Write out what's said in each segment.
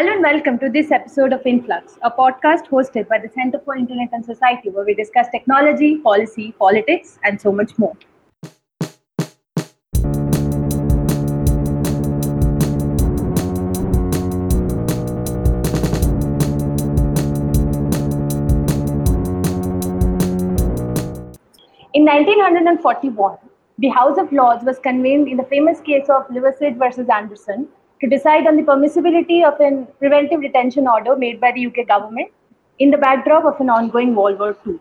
Hello and welcome to this episode of Influx, a podcast hosted by the Center for Internet and Society, where we discuss technology, policy, politics, and so much more. In 1941, the House of Lords was convened in the famous case of Liversidge versus Anderson, to decide on the permissibility of a preventive detention order made by the UK government in the backdrop of an ongoing World War II.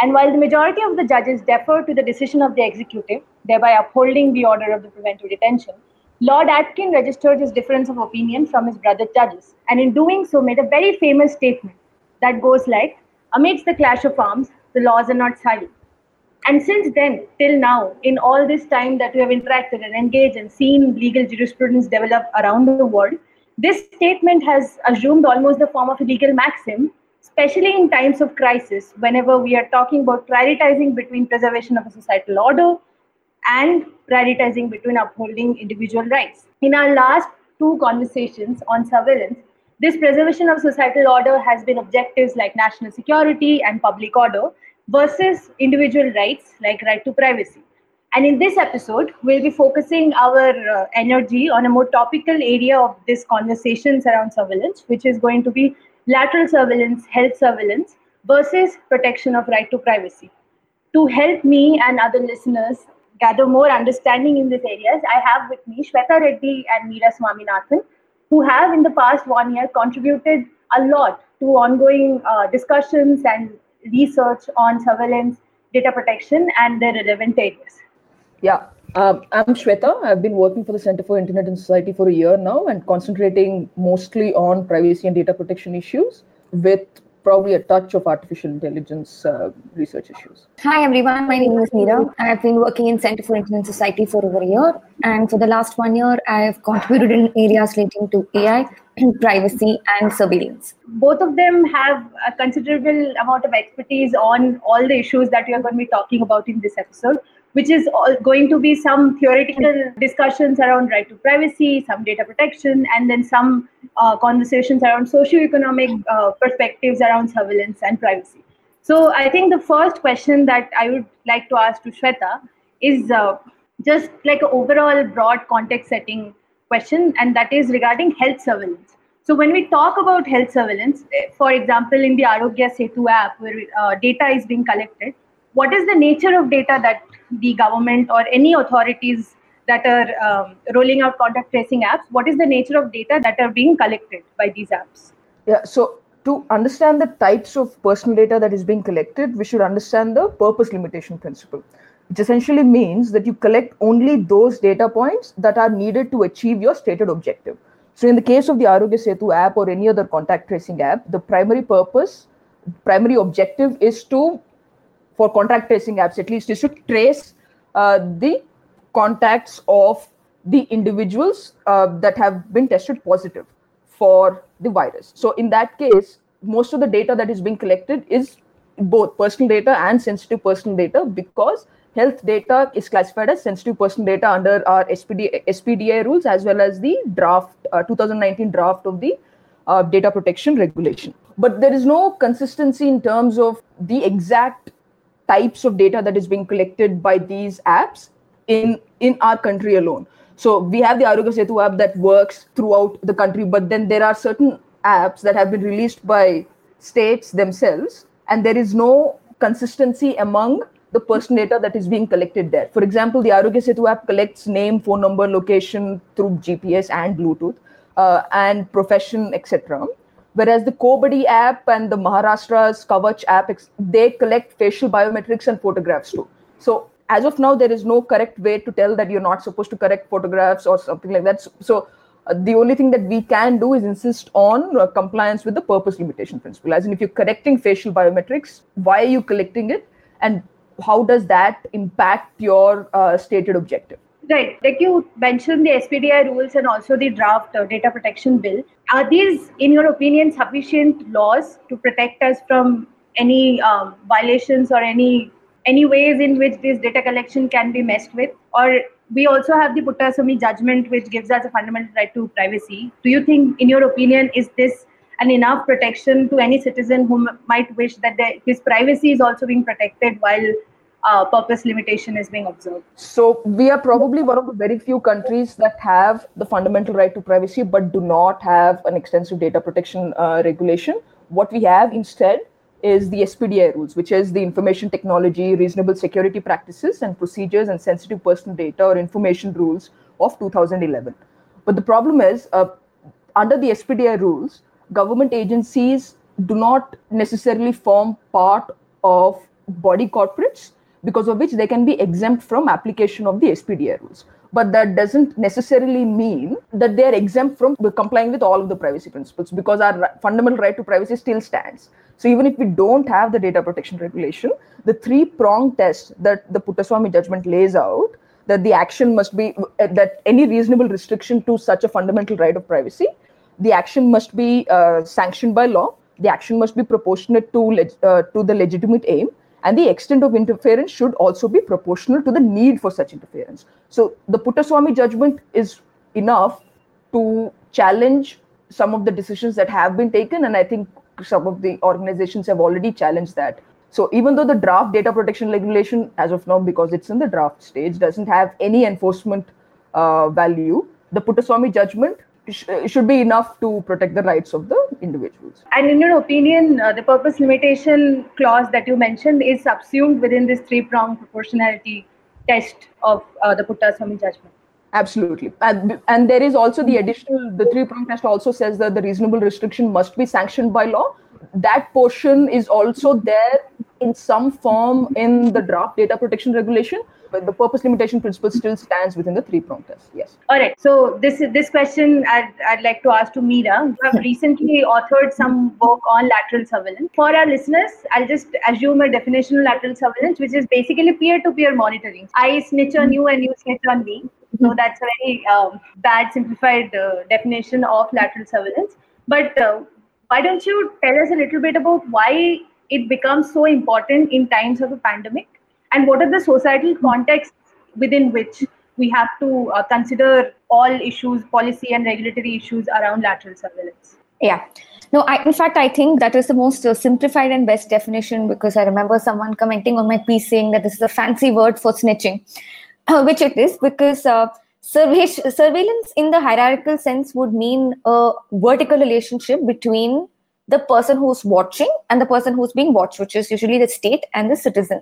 And while the majority of the judges deferred to the decision of the executive, thereby upholding the order of the preventive detention, Lord Atkin registered his difference of opinion from his brother judges, and in doing so made a very famous statement that goes like, amidst the clash of arms, the laws are not silent. And since then, till now, in all this time that we have interacted and engaged and seen legal jurisprudence develop around the world, this statement has assumed almost the form of a legal maxim, especially in times of crisis, whenever we are talking about prioritizing between preservation of a societal order and prioritizing between upholding individual rights. In our last two conversations on surveillance, this preservation of societal order has been objectives like national security and public order, versus individual rights like right to privacy. And in this episode, we'll be focusing our energy on a more topical area of this conversations around surveillance, which is going to be lateral surveillance, health surveillance versus protection of right to privacy. To help me and other listeners gather more understanding in these areas, I have with me Shweta Reddy and Meera Swaminathan, who have in the past 1 year contributed a lot to ongoing discussions and research on surveillance, data protection, and their relevant areas. I'm Shweta. I've been working for the Center for Internet and Society for a year now and concentrating mostly on privacy and data protection issues with probably a touch of artificial intelligence research issues. Hi everyone, my name is Meera. I've been working in Center for Internet and Society for over a year, and for the last 1 year I've contributed in areas relating to AI, privacy and surveillance. Both of them have a considerable amount of expertise on all the issues that we are going to be talking about in this episode, which is all going to be some theoretical discussions around right to privacy, some data protection, and then some conversations around socio-economic perspectives around surveillance and privacy. So I think the first question that I would like to ask to Shweta is just like an overall broad context setting question, and that is regarding health surveillance. So when we talk about health surveillance, for example, in the Arogya Setu app where data is being collected, what is the nature of data that the government or any authorities that are rolling out contact tracing apps, what is the nature of data that are being collected by these apps? Yeah, so to understand the types of personal data that is being collected, we should understand the purpose limitation principle, which essentially means that you collect only those data points that are needed to achieve your stated objective. So in the case of the Arogya Setu app or any other contact tracing app, the primary objective is to, for contact tracing apps at least, is to trace the contacts of the individuals that have been tested positive for the virus. So in that case, most of the data that is being collected is both personal data and sensitive personal data, because health data is classified as sensitive personal data under our SPDI rules, as well as the draft 2019 draft of the data protection regulation. But there is no consistency in terms of the exact types of data that is being collected by these apps in our country alone. So we have the Arogya Setu app that works throughout the country, but then there are certain apps that have been released by states themselves, and there is no consistency among the personal data that is being collected there. For example, the Arogya Setu app collects name, phone number, location through GPS and Bluetooth, and profession, etc. Whereas the Kobadi app and the Maharashtra's Kavach app, they collect facial biometrics and photographs too. So as of now, there is no correct way to tell that you're not supposed to collect photographs or something like that. So the only thing that we can do is insist on compliance with the purpose limitation principle. As in, if you're collecting facial biometrics, why are you collecting it? And how does that impact your stated objective? Right. Like you mentioned the SPDI rules and also the draft data protection bill. Are these, in your opinion, sufficient laws to protect us from any violations or any ways in which this data collection can be messed with? Or we also have the Puttaswami judgment, which gives us a fundamental right to privacy. Do you think, in your opinion, is this an enough protection to any citizen who might wish that his privacy is also being protected while purpose limitation is being observed? So we are probably one of the very few countries that have the fundamental right to privacy, but do not have an extensive data protection regulation. What we have instead is the SPDI rules, which is the Information Technology, Reasonable Security Practices and Procedures and Sensitive Personal Data or Information Rules of 2011. But the problem is, under the SPDI rules, government agencies do not necessarily form part of body corporates, because of which they can be exempt from application of the SPDI rules. But that doesn't necessarily mean that they are exempt from complying with all of the privacy principles, because our fundamental right to privacy still stands. So even if we don't have the data protection regulation, the three-pronged test that the Puttaswami judgment lays out, that the action must be, that any reasonable restriction to such a fundamental right of privacy, the action must be sanctioned by law, the action must be proportionate to the legitimate aim, and the extent of interference should also be proportional to the need for such interference. So the Puttaswami judgment is enough to challenge some of the decisions that have been taken, and I think some of the organizations have already challenged that. So even though the draft data protection regulation, as of now, because it's in the draft stage, doesn't have any enforcement value, the Puttaswami judgment should be enough to protect the rights of the individuals. And in your opinion, the purpose limitation clause that you mentioned is subsumed within this three-pronged proportionality test of the Puttaswami judgment? Absolutely. And there is also the three-pronged test also says that the reasonable restriction must be sanctioned by law. That portion is also there in some form in the draft data protection regulation, but the purpose limitation principle still stands within the three-prong test. Yes. All right. So this question I'd like to ask to Meera. You have recently authored some work on lateral surveillance. For our listeners, I'll just assume a definition of lateral surveillance, which is basically peer-to-peer monitoring. I snitch on you and you snitch on me. So that's a very bad simplified definition of lateral surveillance. But why don't you tell us a little bit about why it becomes so important in times of a pandemic? And what are the societal contexts within which we have to consider all issues, policy and regulatory issues around lateral surveillance? Yeah. No, I think that is the most simplified and best definition, because I remember someone commenting on my piece saying that this is a fancy word for snitching, which it is, because surveillance in the hierarchical sense would mean a vertical relationship between the person who's watching and the person who's being watched, which is usually the state and the citizen.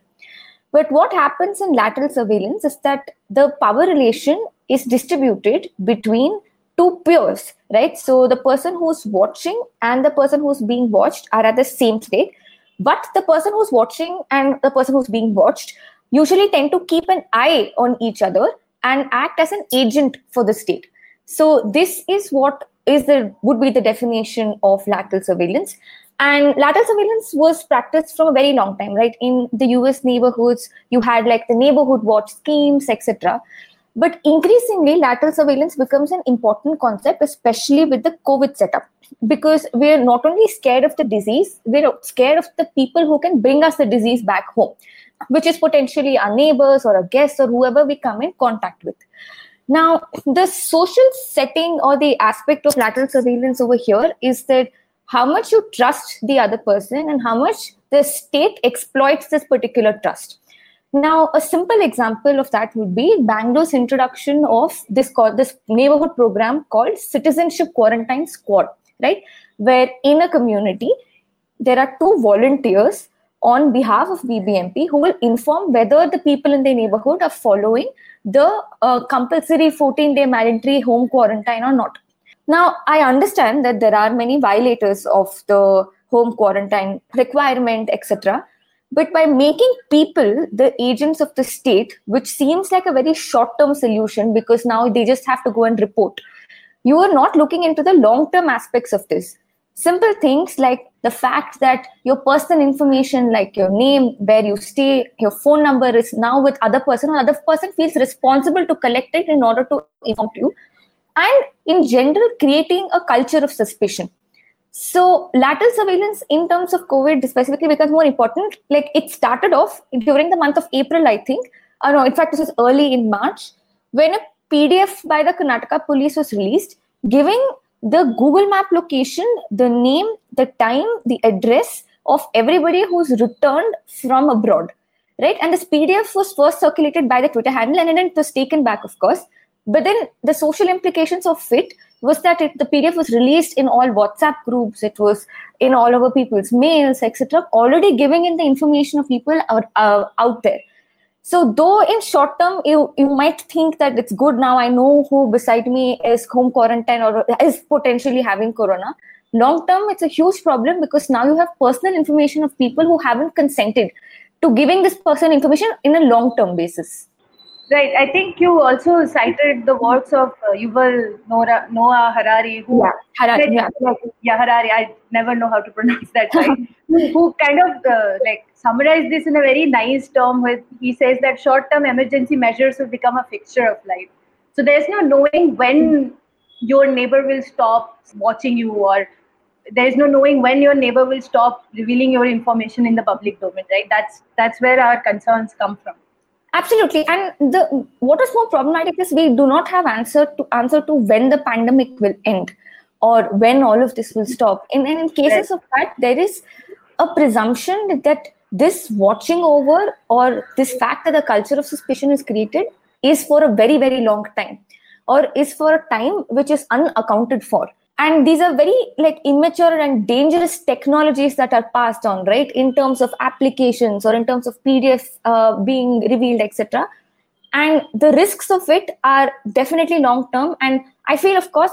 But what happens in lateral surveillance is that the power relation is distributed between two peers, right? So the person who's watching and the person who's being watched are at the same state, but the person who's watching and the person who's being watched usually tend to keep an eye on each other and act as an agent for the state. So this is what would be the definition of lateral surveillance. And lateral surveillance was practiced from a very long time, right? In the US neighborhoods, you had like the neighborhood watch schemes, etc. But increasingly, lateral surveillance becomes an important concept, especially with the COVID setup, because we're not only scared of the disease, we're scared of the people who can bring us the disease back home, which is potentially our neighbors or our guests or whoever we come in contact with. Now, the social setting or the aspect of lateral surveillance over here is that how much you trust the other person and how much the state exploits this particular trust. Now, a simple example of that would be Bangalore's introduction of this neighborhood program called Citizenship Quarantine Squad, right? Where in a community, there are two volunteers on behalf of BBMP who will inform whether the people in their neighborhood are following the compulsory 14-day mandatory home quarantine or not. Now, I understand that there are many violators of the home quarantine requirement, etc. But by making people the agents of the state, which seems like a very short-term solution because now they just have to go and report, you are not looking into the long-term aspects of this. Simple things like the fact that your personal information, like your name, where you stay, your phone number is now with other person, or other person feels responsible to collect it in order to inform you. And in general, creating a culture of suspicion. So lateral surveillance in terms of COVID specifically becomes more important. Like it started off during the month of April, I think. In fact, this was early in March, when a PDF by the Karnataka police was released, giving the Google Map location, the name, the time, the address of everybody who's returned from abroad, right? And this PDF was first circulated by the Twitter handle and then it was taken back, of course. But then the social implications of it was that the PDF was released in all WhatsApp groups. It was in all over people's mails, etc., already giving in the information of people out there. So though in short term, you might think that it's good now, I know who beside me is home quarantine or is potentially having corona. Long term, it's a huge problem because now you have personal information of people who haven't consented to giving this person information in a long-term basis. Right. I think you also cited the works of Yuval Noah Harari. Harari. I never know how to pronounce that, right? Who kind of summarized this in a very nice term with, he says that short-term emergency measures will become a fixture of life. So there's no knowing when your neighbor will stop watching you, or there's no knowing when your neighbor will stop revealing your information in the public domain, right? That's where our concerns come from. Absolutely. And what is more problematic is we do not have answer to when the pandemic will end or when all of this will stop. And in cases of that, there is a presumption that this watching over or this fact that the culture of suspicion is created is for a very, very long time, or is for a time which is unaccounted for. And these are very immature and dangerous technologies that are passed on, right? In terms of applications or in terms of PDFs being revealed, etc. And the risks of it are definitely long term. And I feel, of course,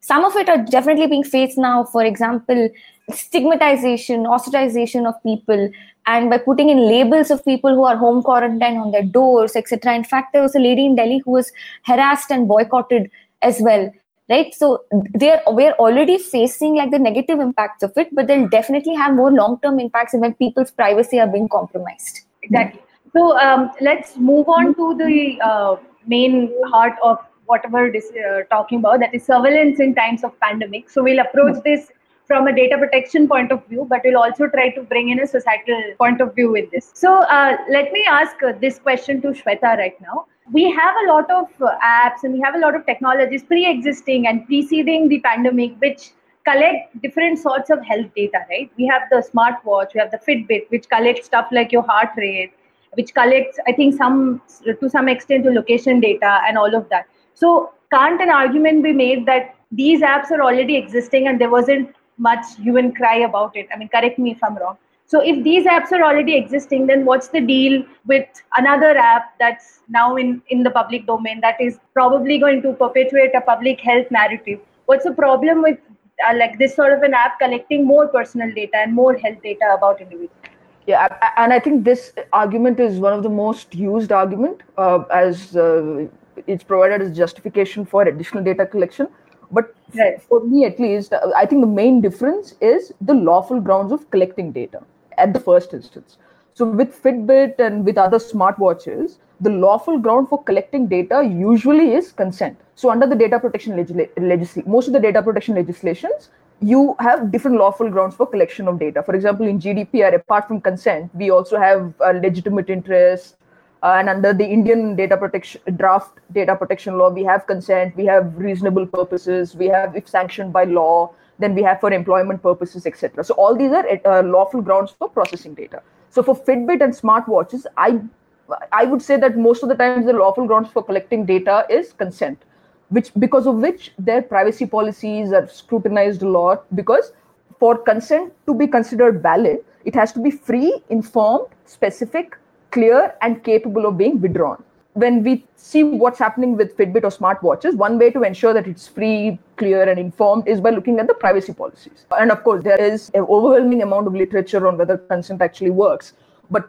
some of it are definitely being faced now. For example, stigmatization, ostracization of people, and by putting in labels of people who are home quarantined on their doors, etc. In fact, there was a lady in Delhi who was harassed and boycotted as well. Right, so we're already facing the negative impacts of it, but they'll definitely have more long-term impacts when people's privacy are being compromised. Exactly. So let's move on to the main heart of whatever this talking about, that is surveillance in times of pandemic. So we'll approach this from a data protection point of view, but we'll also try to bring in a societal point of view with this. So let me ask this question to Shweta right now. We have a lot of apps and we have a lot of technologies pre-existing and preceding the pandemic, which collect different sorts of health data, right? We have the smartwatch, we have the Fitbit, which collects stuff like your heart rate, which collects, I think, to some extent, your location data and all of that. So can't an argument be made that these apps are already existing and there wasn't much hue and cry about it? I mean, correct me if I'm wrong. So if these apps are already existing, then what's the deal with another app that's now in the public domain that is probably going to perpetuate a public health narrative? What's the problem with this sort of an app collecting more personal data and more health data about individuals? Yeah, and I think this argument is one of the most used argument as it's provided as justification for additional data collection. But for me, at least, I think the main difference is the lawful grounds of collecting data at the first instance. So with Fitbit and with other smartwatches, the lawful ground for collecting data usually is consent. So under the data protection legislation, most of the data protection legislations, you have different lawful grounds for collection of data. For example, in GDPR, apart from consent, we also have legitimate interest. And under the Indian draft data protection law, we have consent, we have reasonable purposes, we have if sanctioned by law, then we have for employment purposes, etc. So all these are lawful grounds for processing data. So for Fitbit and smartwatches, I would say that most of the times the lawful grounds for collecting data is consent, because of which their privacy policies are scrutinized a lot, because for consent to be considered valid, it has to be free, informed, specific, clear and capable of being withdrawn. When we see what's happening with Fitbit or smartwatches, one way to ensure that it's free, clear and informed is by looking at the privacy policies. And of course, there is an overwhelming amount of literature on whether consent actually works. But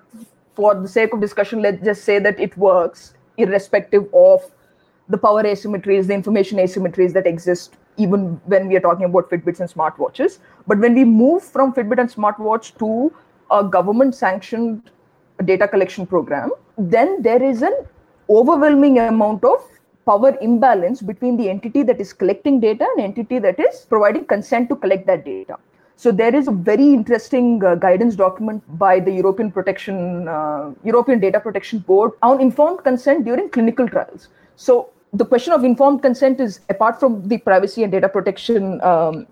for the sake of discussion, let's just say that it works irrespective of the power asymmetries, the information asymmetries that exist even when we are talking about Fitbits and smartwatches. But when we move from Fitbit and smartwatch to a government-sanctioned data collection program, then there is an overwhelming amount of power imbalance between the entity that is collecting data and entity that is providing consent to collect that data. So there is a very interesting guidance document by the European Data Protection Board on informed consent during clinical trials. So the question of informed consent is, apart from the privacy and data protection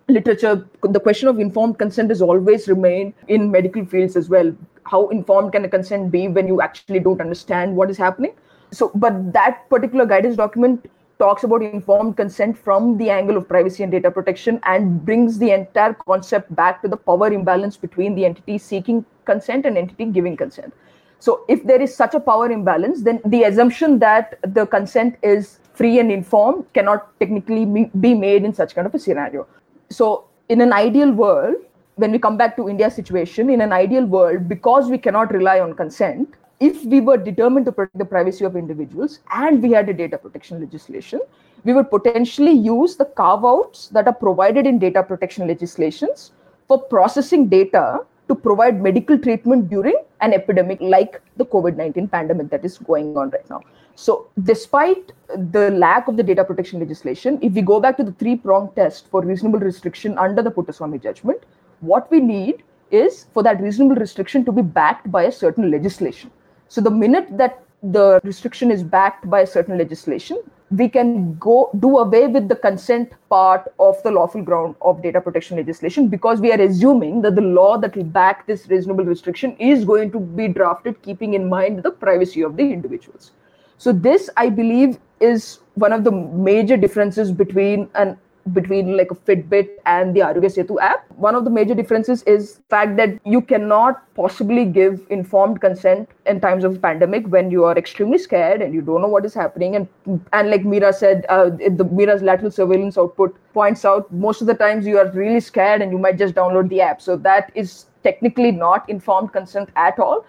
literature, the question of informed consent has always remained in medical fields as well. How informed can a consent be when you actually don't understand what is happening? So, but that particular guidance document talks about informed consent from the angle of privacy and data protection and brings the entire concept back to the power imbalance between the entity seeking consent and entity giving consent. So if there is such a power imbalance, then the assumption that the consent is free and informed cannot technically be made in such kind of a scenario. So in an ideal world, when we come back to India's situation, in an ideal world, because we cannot rely on consent, if we were determined to protect the privacy of individuals and we had a data protection legislation, we would potentially use the carve-outs that are provided in data protection legislations for processing data to provide medical treatment during an epidemic like the COVID-19 pandemic that is going on right now. So despite the lack of the data protection legislation, if we go back to the three-pronged test for reasonable restriction under the Puttaswami judgment, what we need is for that reasonable restriction to be backed by a certain legislation. So the minute that the restriction is backed by a certain legislation, we can go do away with the consent part of the lawful ground of data protection legislation, because we are assuming that the law that will back this reasonable restriction is going to be drafted keeping in mind the privacy of the individuals. So this, I believe, is one of the major differences between like a Fitbit and the Arogya Setu app. One of the major differences is the fact that you cannot possibly give informed consent in times of pandemic when you are extremely scared and you don't know what is happening. And like Meera said, Meera's lateral surveillance output points out most of the times you are really scared and you might just download the app. So that is technically not informed consent at all.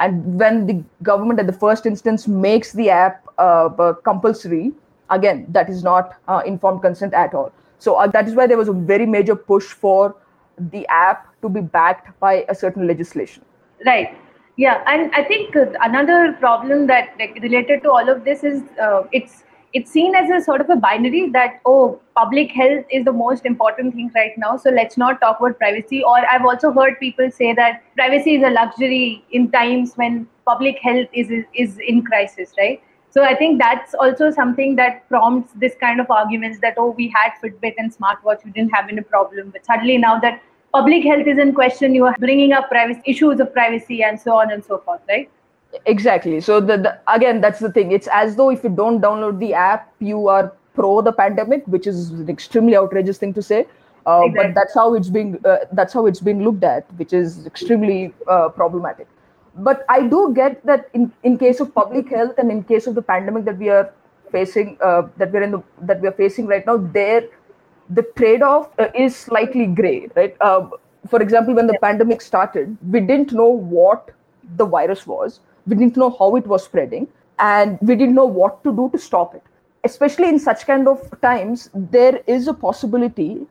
And when the government at the first instance makes the app compulsory, again, that is not informed consent at all. So that is why there was a very major push for the app to be backed by a certain legislation. Right. Yeah. And I think another problem that related to all of this is it's seen as a sort of a binary that, oh, public health is the most important thing right now, so let's not talk about privacy. Or I've also heard people say that privacy is a luxury in times when public health is in crisis, right? So I think that's also something that prompts this kind of arguments that, oh, we had Fitbit and smartwatch, we didn't have any problem. But suddenly now that public health is in question, you are bringing up privacy, issues of privacy and so on and so forth, right? Exactly. So again, that's the thing. It's as though if you don't download the app, you are pro the pandemic, which is an extremely outrageous thing to say. Exactly. But that's how it's being looked at, which is extremely problematic. But I do get that in case of public health and in case of the pandemic that we are facing, right now, the trade-off is slightly grey, right? For example, when the pandemic started, we didn't know what the virus was, we didn't know how it was spreading, and we didn't know what to do to stop it. Especially in such kind of times, there is a possibility.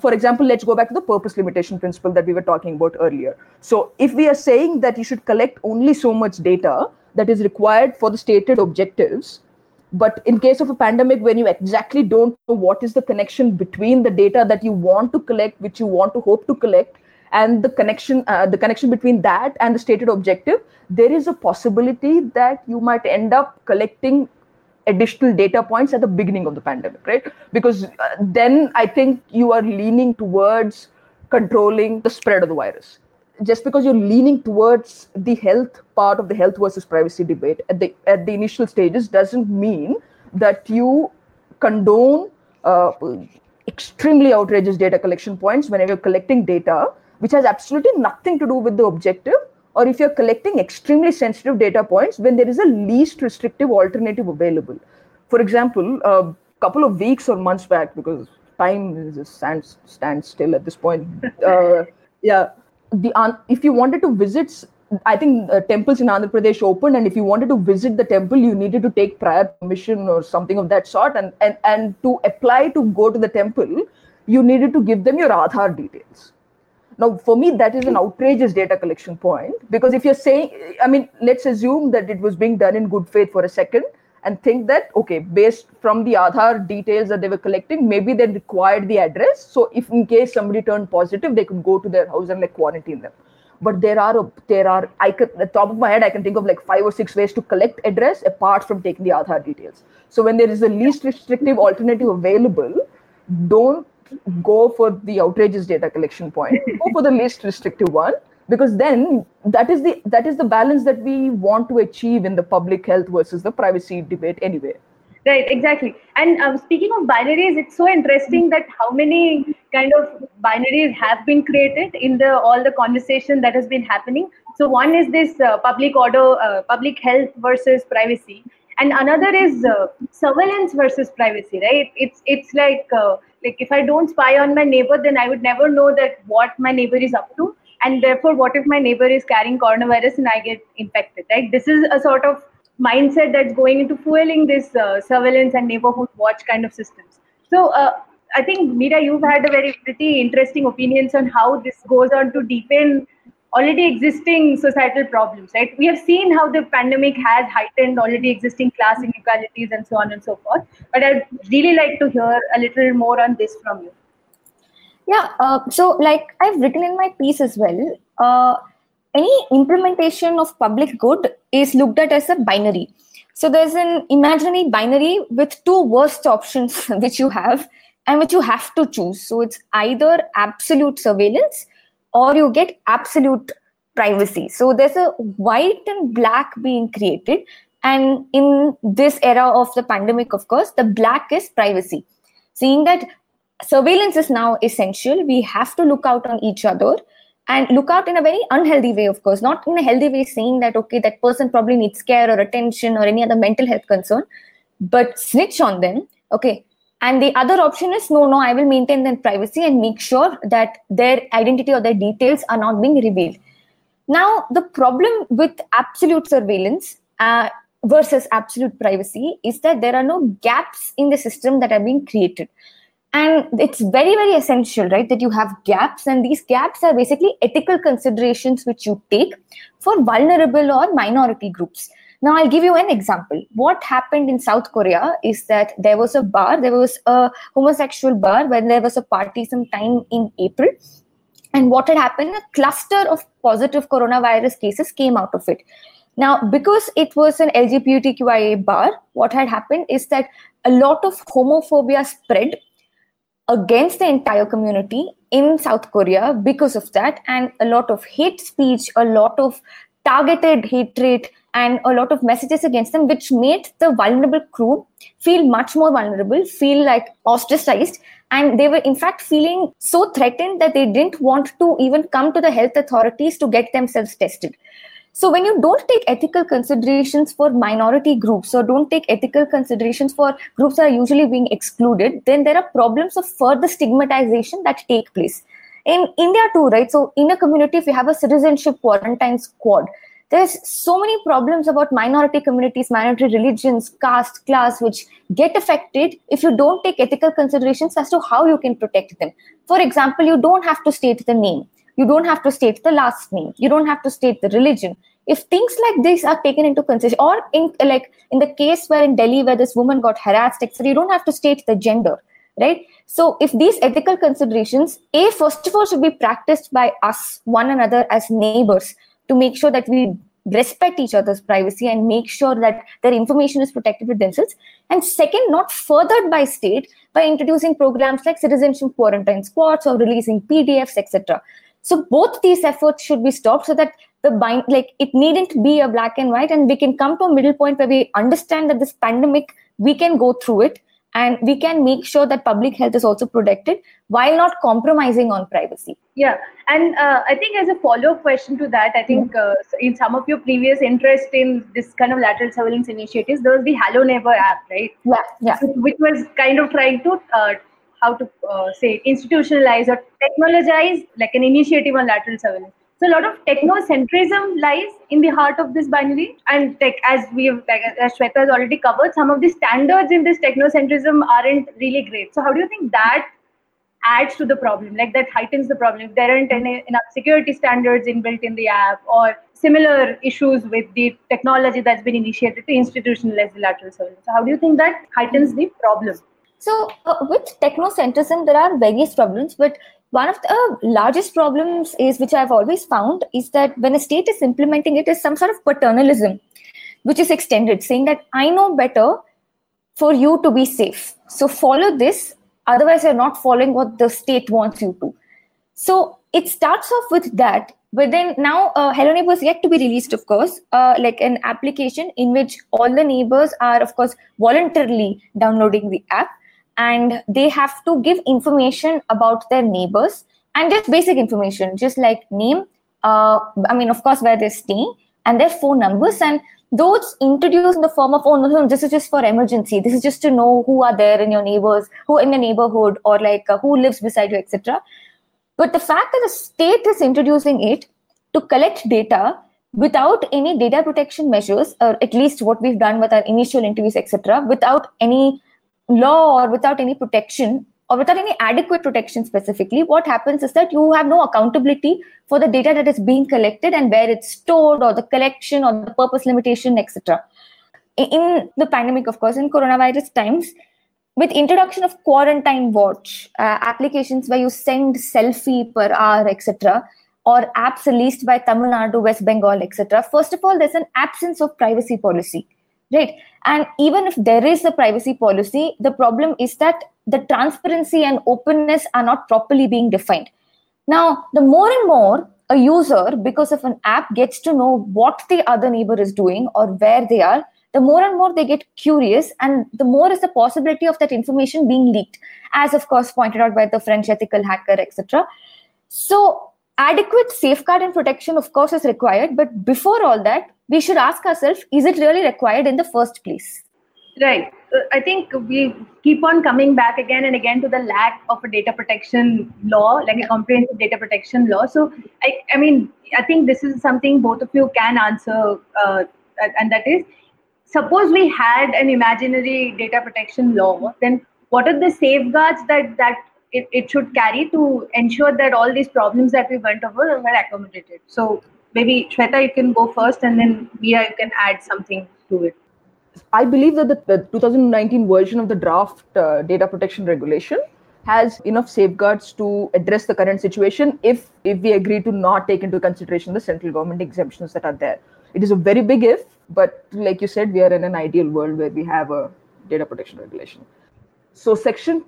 For example, let's go back to the purpose limitation principle that we were talking about earlier. So if we are saying that you should collect only so much data that is required for the stated objectives, but in case of a pandemic when you exactly don't know what is the connection between the data that you want to collect, which you want to hope to collect, and the connection between that and the stated objective, there is a possibility that you might end up collecting additional data points at the beginning of the pandemic, right? Because then I think you are leaning towards controlling the spread of the virus. Just because you're leaning towards the health part of the health versus privacy debate at the initial stages doesn't mean that you condone extremely outrageous data collection points whenever you're collecting data, which has absolutely nothing to do with the objective, or if you're collecting extremely sensitive data points when there is a least restrictive alternative available. For example, a couple of weeks or months back, because time just stands still at this point. If you wanted to visit, I think temples in Andhra Pradesh opened, and if you wanted to visit the temple, you needed to take prior permission or something of that sort. And to apply to go to the temple, you needed to give them your Aadhaar details. Now, for me, that is an outrageous data collection point, because if you're saying, I mean, let's assume that it was being done in good faith for a second and think that, okay, based from the Aadhaar details that they were collecting, maybe they required the address. So if in case somebody turned positive, they could go to their house and like quarantine them. But there are at the top of my head, I can think of like 5 or 6 ways to collect address apart from taking the Aadhaar details. So when there is the least restrictive alternative available, don't go for the outrageous data collection point. Go for the least restrictive one, because then that is the balance that we want to achieve in the public health versus the privacy debate anyway. Right, exactly. And speaking of binaries, it's so interesting that how many kind of binaries have been created in the all the conversation that has been happening. So one is this public order, public health versus privacy, and another is surveillance versus privacy. Right? It's like if I don't spy on my neighbor, then I would never know that what my neighbor is up to, and therefore, what if my neighbor is carrying coronavirus and I get infected? Right? This is a sort of mindset that's going into fueling this surveillance and neighborhood watch kind of systems. So I think, Meera, you've had a very pretty interesting opinions on how this goes on to deepen already existing societal problems, right? We have seen how the pandemic has heightened already existing class inequalities and so on and so forth. But I'd really like to hear a little more on this from you. Yeah, so like I've written in my piece as well, any implementation of public good is looked at as a binary. So there's an imaginary binary with 2 worst options which you have and which you have to choose. So it's either absolute surveillance or you get absolute privacy. So there's a white and black being created. And in this era of the pandemic, of course, the black is privacy. Seeing that surveillance is now essential, we have to look out on each other. And look out in a very unhealthy way, of course, not in a healthy way saying that, okay, that person probably needs care or attention or any other mental health concern, but snitch on them. Okay. And the other option is, no, I will maintain their privacy and make sure that their identity or their details are not being revealed. Now, the problem with absolute surveillance versus absolute privacy is that there are no gaps in the system that are being created. And it's very, very essential, right, that you have gaps. And these gaps are basically ethical considerations which you take for vulnerable or minority groups. Now, I'll give you an example. What happened in South Korea is that there was a homosexual bar when there was a party sometime in April. And what had happened, a cluster of positive coronavirus cases came out of it. Now, because it was an LGBTQIA bar, what had happened is that a lot of homophobia spread against the entire community in South Korea because of that, and a lot of hate speech, a lot of targeted hatred, and a lot of messages against them, which made the vulnerable crew feel much more vulnerable, feel like ostracized, and they were in fact feeling so threatened that they didn't want to even come to the health authorities to get themselves tested. So when you don't take ethical considerations for minority groups or don't take ethical considerations for groups that are usually being excluded, then there are problems of further stigmatization that take place. In India too, right? So in a community, if you have a Citizenship Quarantine Squad, there's so many problems about minority communities, minority religions, caste, class, which get affected if you don't take ethical considerations as to how you can protect them. For example, you don't have to state the name. You don't have to state the last name. You don't have to state the religion. If things like this are taken into consideration, or in the case where in Delhi, where this woman got harassed, etc., you don't have to state the gender, right? So if these ethical considerations, first of all, should be practiced by us, one another as neighbors, to make sure that we respect each other's privacy and make sure that their information is protected with themselves. And second, not furthered by state by introducing programs like Citizenship Quarantine Squads or releasing PDFs, etc. So both these efforts should be stopped so that it needn't be a black and white, and we can come to a middle point where we understand that this pandemic, we can go through it and we can make sure that public health is also protected while not compromising on privacy. Yeah. And I think as a follow-up question to that, I think in some of your previous interest in this kind of lateral surveillance initiatives, there was the Hello Neighbor app, right? Yeah. Which was kind of trying to institutionalize or technologize like an initiative on lateral surveillance. So a lot of technocentrism lies in the heart of this binary, and as Shweta has already covered, some of the standards in this technocentrism aren't really great. So how do you think that adds to the problem, like that heightens the problem? If there aren't enough security standards inbuilt in the app or similar issues with the technology that's been initiated to institutionalize the lateral surveillance. So how do you think that heightens the problem? So with technocentrism, there are various problems, but One of the largest problems is, which I've always found, is that when a state is implementing it, is some sort of paternalism, which is extended, saying that I know better for you to be safe. So follow this, otherwise you're not following what the state wants you to. So it starts off with that, but then now Hello Neighbor is yet to be released, of course, like an application in which all the neighbors are, of course, voluntarily downloading the app. And they have to give information about their neighbors and just basic information, just like name, of course, where they're staying and their phone numbers. And those introduced in the form of, oh, no, this is just for emergency. This is just to know who are there in your neighbors, who in your neighborhood, or like who lives beside you, etc. But the fact that the state is introducing it to collect data without any data protection measures, or at least what we've done with our initial interviews, etc., without any law or without any protection or without any adequate protection specifically, what happens is that you have no accountability for the data that is being collected and where it's stored or the collection or the purpose limitation, etc. In the pandemic, of course, in coronavirus times, with introduction of quarantine watch, applications where you send selfie per hour, etc., or apps released by Tamil Nadu, West Bengal, etc., first of all, there's an absence of privacy policy. Right. And even if there is a privacy policy, the problem is that the transparency and openness are not properly being defined. Now, the more and more a user, because of an app, gets to know what the other neighbor is doing or where they are, the more and more they get curious, and the more is the possibility of that information being leaked, as, of course, pointed out by the French ethical hacker, etc. So adequate safeguard and protection, of course, is required. But before all that, we should ask ourselves, is it really required in the first place? Right. I think we keep on coming back again and again to the lack of a data protection law, like a comprehensive data protection law. So, I think this is something both of you can answer. And that is, suppose we had an imaginary data protection law, then what are the safeguards that it should carry to ensure that all these problems that we went over were accommodated? So, maybe, Shweta, you can go first, and then Mia, you can add something to it. I believe that the 2019 version of the draft data protection regulation has enough safeguards to address the current situation if we agree to not take into consideration the central government exemptions that are there. It is a very big if, but like you said, we are in an ideal world where we have a data protection regulation. So Section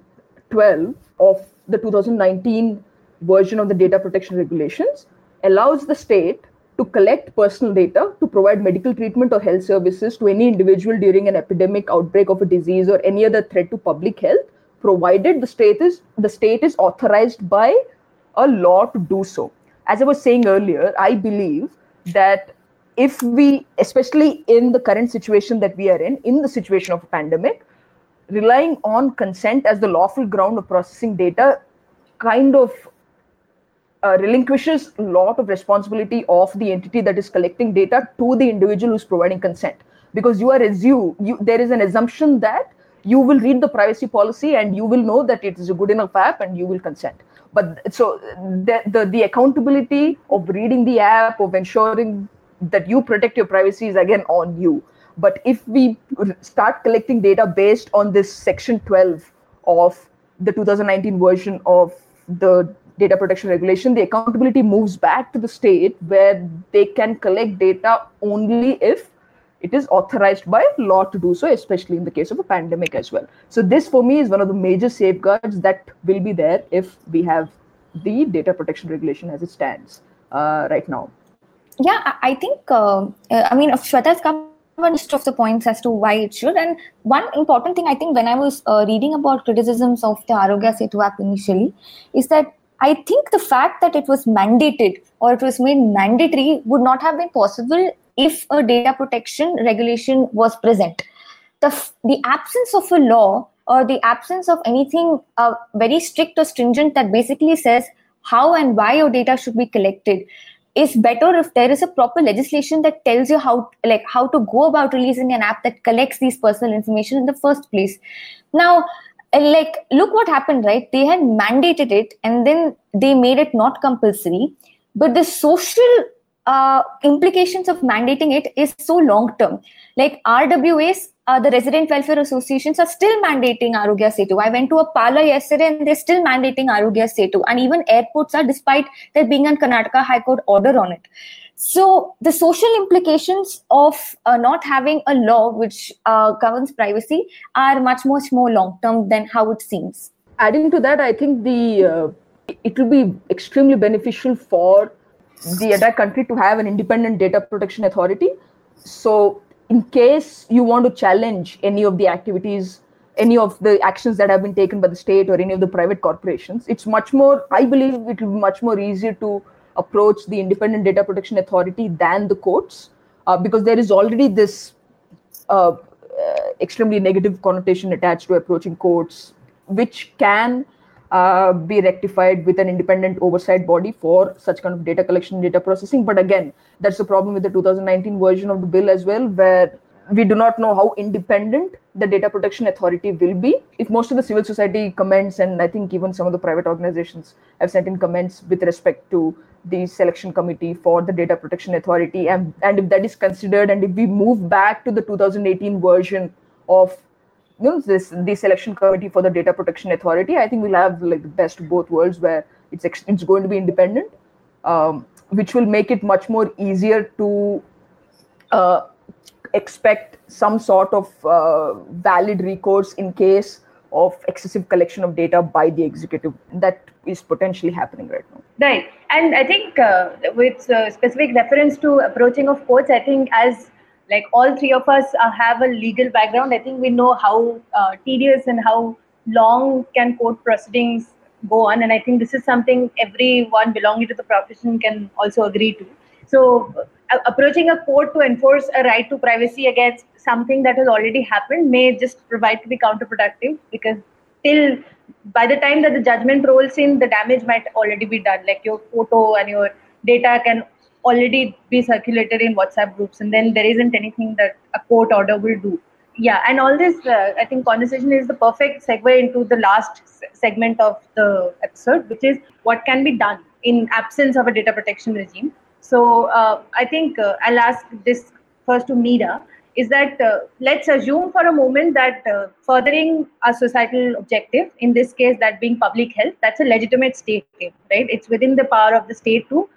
12 of the 2019 version of the data protection regulations allows the state to collect personal data to provide medical treatment or health services to any individual during an epidemic, outbreak of a disease, or any other threat to public health, provided the state is authorized by a law to do so. As I was saying earlier, I believe that if we, especially in the current situation that we are in the situation of a pandemic, relying on consent as the lawful ground of processing data kind of relinquishes a lot of responsibility of the entity that is collecting data to the individual who's providing consent, because there is an assumption that you will read the privacy policy and you will know that it is a good enough app and you will consent. But so the accountability of reading the app, of ensuring that you protect your privacy, is again on you. But if we start collecting data based on this Section 12 of the 2019 version of the data protection regulation, the accountability moves back to the state, where they can collect data only if it is authorized by law to do so, especially in the case of a pandemic as well. So this, for me, is one of the major safeguards that will be there if we have the data protection regulation as it stands right now. Yeah, I think, Shweta's come most of the points as to why it should. And one important thing, I think, when I was reading about criticisms of the Arogya Setu app initially, is that I think the fact that it was mandated or it was made mandatory would not have been possible if a data protection regulation was present. The absence of a law, or the absence of anything very strict or stringent that basically says how and why your data should be collected, is better if there is a proper legislation that tells you how to go about releasing an app that collects these personal information in the first place. Now, look what happened, right? They had mandated it and then they made it not compulsory. But the social implications of mandating it is so long-term. Like RWAs, the resident welfare associations are still mandating Arogya Setu. I went to a parlor yesterday and they're still mandating Arogya Setu. And even airports are, despite there being a Karnataka High Court order on it. So the social implications of not having a law which governs privacy are much more long-term than how it seems. Adding to that, I think it will be extremely beneficial for the entire country to have an independent data protection authority. So in case you want to challenge any of the activities, any of the actions that have been taken by the state or any of the private corporations, it's much more, I believe it will be much more easier to approach the independent data protection authority than the courts, because there is already this extremely negative connotation attached to approaching courts, which can be rectified with an independent oversight body for such kind of data collection, data processing. But again, that's the problem with the 2019 version of the bill as well, where we do not know how independent the data protection authority will be. If most of the civil society comments, and I think even some of the private organizations have sent in comments with respect to the selection committee for the data protection authority, and if that is considered, and if we move back to the 2018 version of the selection committee for the data protection authority, I think we'll have like the best of both worlds, where it's going to be independent, which will make it much more easier to expect some sort of valid recourse in case of excessive collection of data by the executive. That is potentially happening right now. Right. And I think with specific reference to approaching of courts, I think as like all three of us have a legal background, I think we know how tedious and how long can court proceedings go on. And I think this is something everyone belonging to the profession can also agree to. So approaching a court to enforce a right to privacy against something that has already happened may just provide to be counterproductive, because till by the time that the judgment rolls in, the damage might already be done. Like your photo and your data can already be circulated in WhatsApp groups, and then there isn't anything that a court order will do. Yeah, and all this, I think, conversation is the perfect segue into the last segment of the episode, which is what can be done in absence of a data protection regime. So I think I'll ask this first to Meera, is that let's assume for a moment that furthering a societal objective, in this case, that being public health, that's a legitimate state aim, right? It's within the power of the state to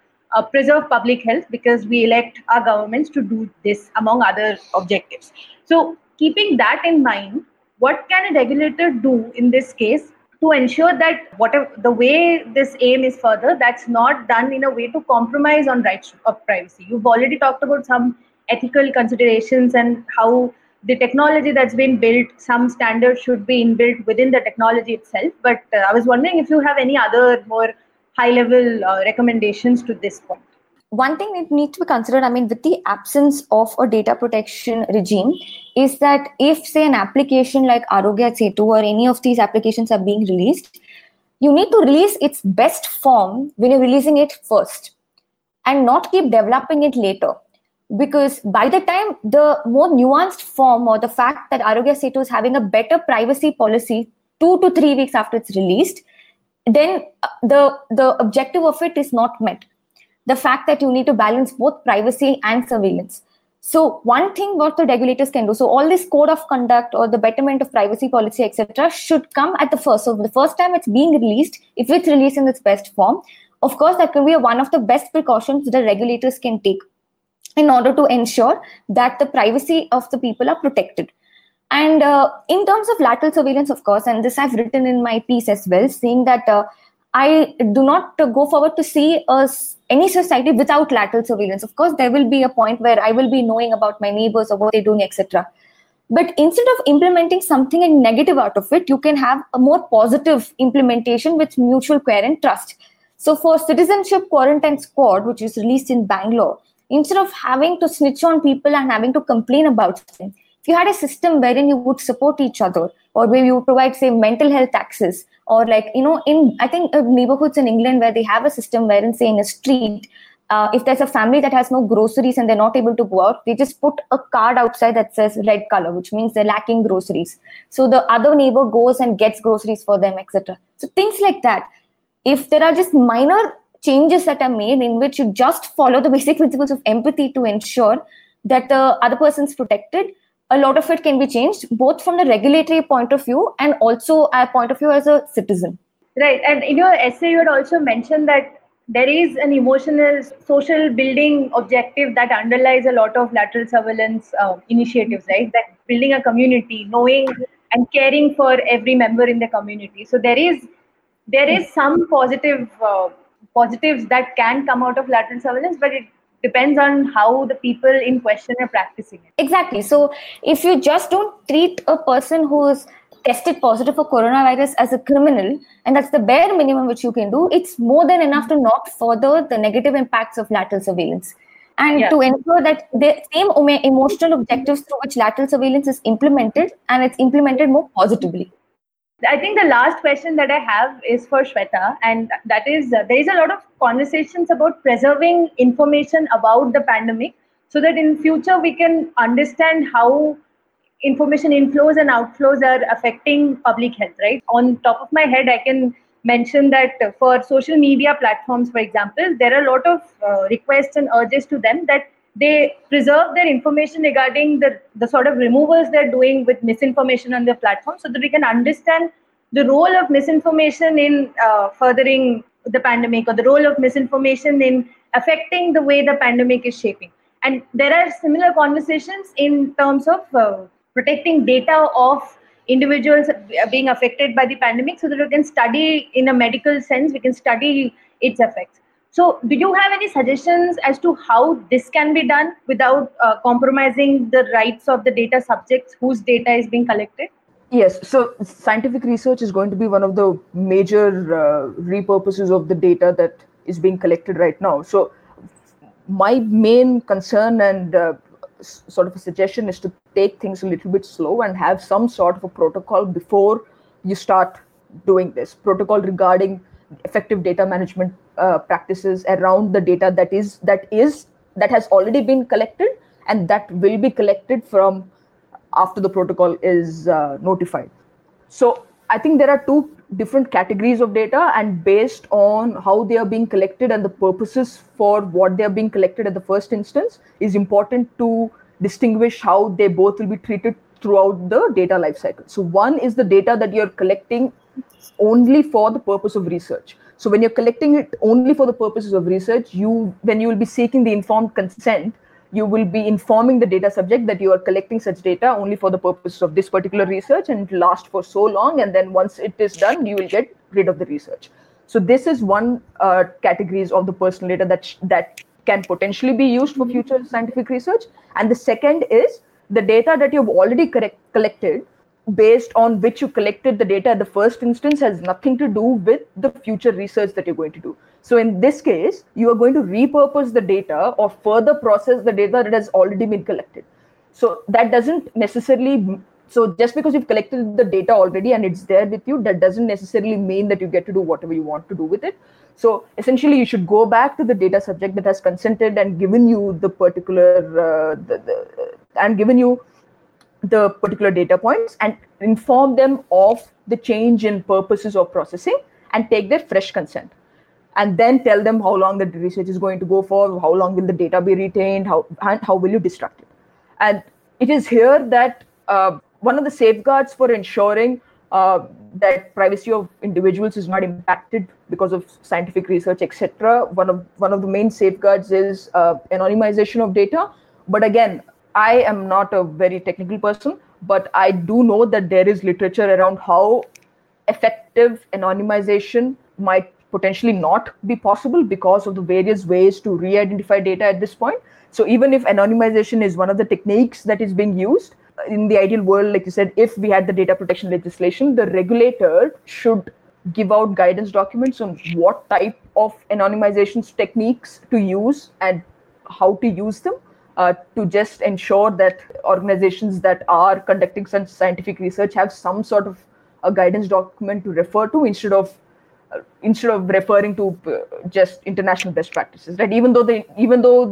preserve public health, because we elect our governments to do this among other objectives. So keeping that in mind, what can a regulator do in this case to ensure that whatever the way this aim is furthered, that's not done in a way to compromise on rights of privacy? You've already talked about some ethical considerations and how the technology that's been built, some standards should be inbuilt within the technology itself. But I was wondering if you have any other more high-level recommendations to this point. One thing that needs to be considered, I mean, with the absence of a data protection regime, is that if, say, an application like Arogya Setu or any of these applications are being released, you need to release its best form when you're releasing it first and not keep developing it later. Because by the time the more nuanced form, or the fact that Arogya Setu is having a better privacy policy 2 to 3 weeks after it's released, then the objective of it is not met. The fact that you need to balance both privacy and surveillance. So one thing what the regulators can do, so all this code of conduct or the betterment of privacy policy, etc., should come at the first. So the first time it's being released, if it's released in its best form, of course, that can be one of the best precautions the regulators can take in order to ensure that the privacy of the people are protected. And in terms of lateral surveillance, of course, and this I've written in my piece as well, saying that I do not go forward to see any society without lateral surveillance. Of course, there will be a point where I will be knowing about my neighbors or what they're doing, etc. But instead of implementing something and negative out of it, you can have a more positive implementation with mutual care and trust. So for Citizenship Quarantine Squad, which is released in Bangalore, instead of having to snitch on people and having to complain about them, you had a system wherein you would support each other, or where you would provide, say, mental health access, or in I think neighborhoods in England where they have a system wherein, say, in a street, if there's a family that has no groceries and they're not able to go out, they just put a card outside that says red color, which means they're lacking groceries. So the other neighbor goes and gets groceries for them, etc. So things like that. If there are just minor changes that are made in which you just follow the basic principles of empathy to ensure that the other person's protected, a lot of it can be changed, both from the regulatory point of view and also our point of view as a citizen. Right. And in your essay, you had also mentioned that there is an emotional, social building objective that underlies a lot of lateral surveillance initiatives, right? That building a community, knowing and caring for every member in the community. So there is some positives that can come out of lateral surveillance, but it depends on how the people in question are practicing it. Exactly. So if you just don't treat a person who is tested positive for coronavirus as a criminal, and that's the bare minimum which you can do, it's more than enough to not further the negative impacts of lateral surveillance. And to ensure that the same emotional objectives through which lateral surveillance is implemented, and it's implemented more positively. I think the last question that I have is for Shweta, and that is, there is a lot of conversations about preserving information about the pandemic so that in future we can understand how information inflows and outflows are affecting public health, right? On top of my head, I can mention that for social media platforms, for example, there are a lot of requests and urges to them that they preserve their information regarding the sort of removals they're doing with misinformation on their platform so that we can understand the role of misinformation in furthering the pandemic, or the role of misinformation in affecting the way the pandemic is shaping. And there are similar conversations in terms of protecting data of individuals being affected by the pandemic so that we can study in a medical sense, we can study its effects. So do you have any suggestions as to how this can be done without compromising the rights of the data subjects whose data is being collected? Yes. So scientific research is going to be one of the major repurposes of the data that is being collected right now. So my main concern and sort of a suggestion is to take things a little bit slow and have some sort of a protocol before you start doing this. Protocol regarding effective data management practices around the data that has already been collected and that will be collected from after the protocol is notified. So I think there are two different categories of data, and based on how they are being collected and the purposes for what they are being collected at the first instance, is important to distinguish how they both will be treated throughout the data lifecycle. So one is the data that you're collecting only for the purpose of research. So when you're collecting it only for the purposes of research, when you will be seeking the informed consent, you will be informing the data subject that you are collecting such data only for the purpose of this particular research, and it will last for so long, and then once it is done, you will get rid of the research. So this is one categories of the personal data that can potentially be used for future scientific research. And the second is the data that you've already collected, based on which you collected the data at the first instance, has nothing to do with the future research that you're going to do. So in this case, you are going to repurpose the data or further process the data that has already been collected. So that doesn't necessarily, so just because you've collected the data already and it's there with you, that doesn't necessarily mean that you get to do whatever you want to do with it. So essentially, you should go back to the data subject that has consented and given you the particular, and given you the particular data points, and inform them of the change in purposes of processing and take their fresh consent, and then tell them how long the research is going to go for, how long will the data be retained, how will you destruct it. And it is here that one of the safeguards for ensuring that privacy of individuals is not impacted because of scientific research, etc. One of the main safeguards is anonymization of data. But again, I am not a very technical person, but I do know that there is literature around how effective anonymization might potentially not be possible because of the various ways to re-identify data at this point. So even if anonymization is one of the techniques that is being used, in the ideal world, like you said, if we had the data protection legislation, the regulator should give out guidance documents on what type of anonymization techniques to use and how to use them. To just ensure that organizations that are conducting such scientific research have some sort of a guidance document to refer to instead of referring to just international best practices, right? Even though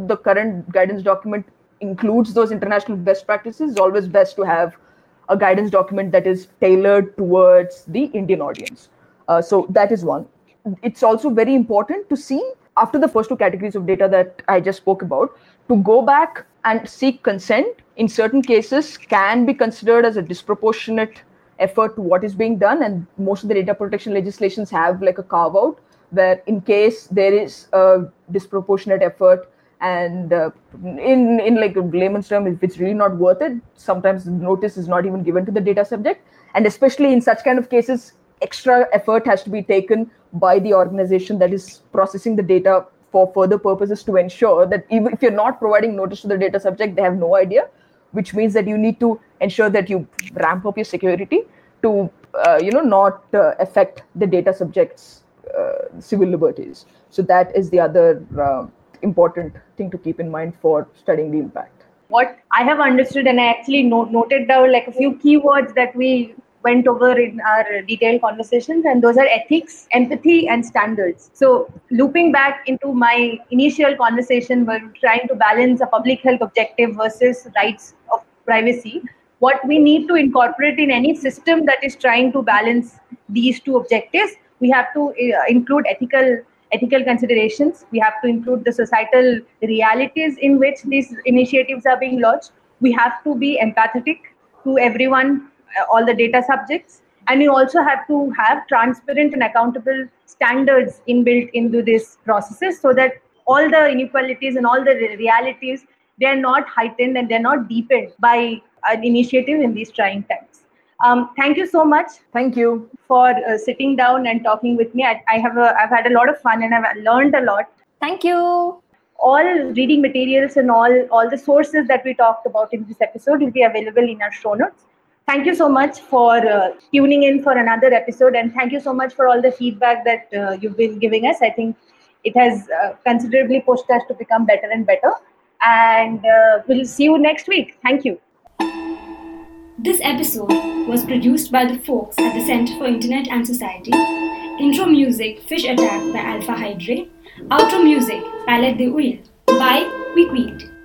the current guidance document includes those international best practices, it's always best to have a guidance document that is tailored towards the Indian audience. So that is one. It's also very important to see after the first two categories of data that I just spoke about, to go back and seek consent in certain cases can be considered as a disproportionate effort to what is being done. And most of the data protection legislations have like a carve out where in case there is a disproportionate effort and in like a layman's term, if it's really not worth it, sometimes notice is not even given to the data subject. And especially in such kind of cases, extra effort has to be taken by the organization that is processing the data for further purposes to ensure that even if you're not providing notice to the data subject, they have no idea, which means that you need to ensure that you ramp up your security to, not affect the data subject's civil liberties. So that is the other important thing to keep in mind for studying the impact. What I have understood, and I actually noted down like a few keywords that we went over in our detailed conversations, and those are ethics, empathy, and standards. So looping back into my initial conversation, we're trying to balance a public health objective versus rights of privacy. What we need to incorporate in any system that is trying to balance these two objectives, we have to include ethical considerations. We have to include the societal realities in which these initiatives are being launched. We have to be empathetic to everyone, all the data subjects, and you also have to have transparent and accountable standards inbuilt into these processes so that all the inequalities and all the realities, they are not heightened and they're not deepened by an initiative in these trying times. Thank you so much. Thank you for sitting down and talking with me. I've had a lot of fun and I've learned a lot. Thank you. All reading materials and all the sources that we talked about in this episode will be available in our show notes. Thank you so much for tuning in for another episode, and thank you so much for all the feedback that you've been giving us. I think it has considerably pushed us to become better and better, and we'll see you next week. Thank you. This episode was produced by the folks at the Center for Internet and Society. Intro music Fish Attack by Alpha Hydre. Outro music Palette de Huile by Weekweed.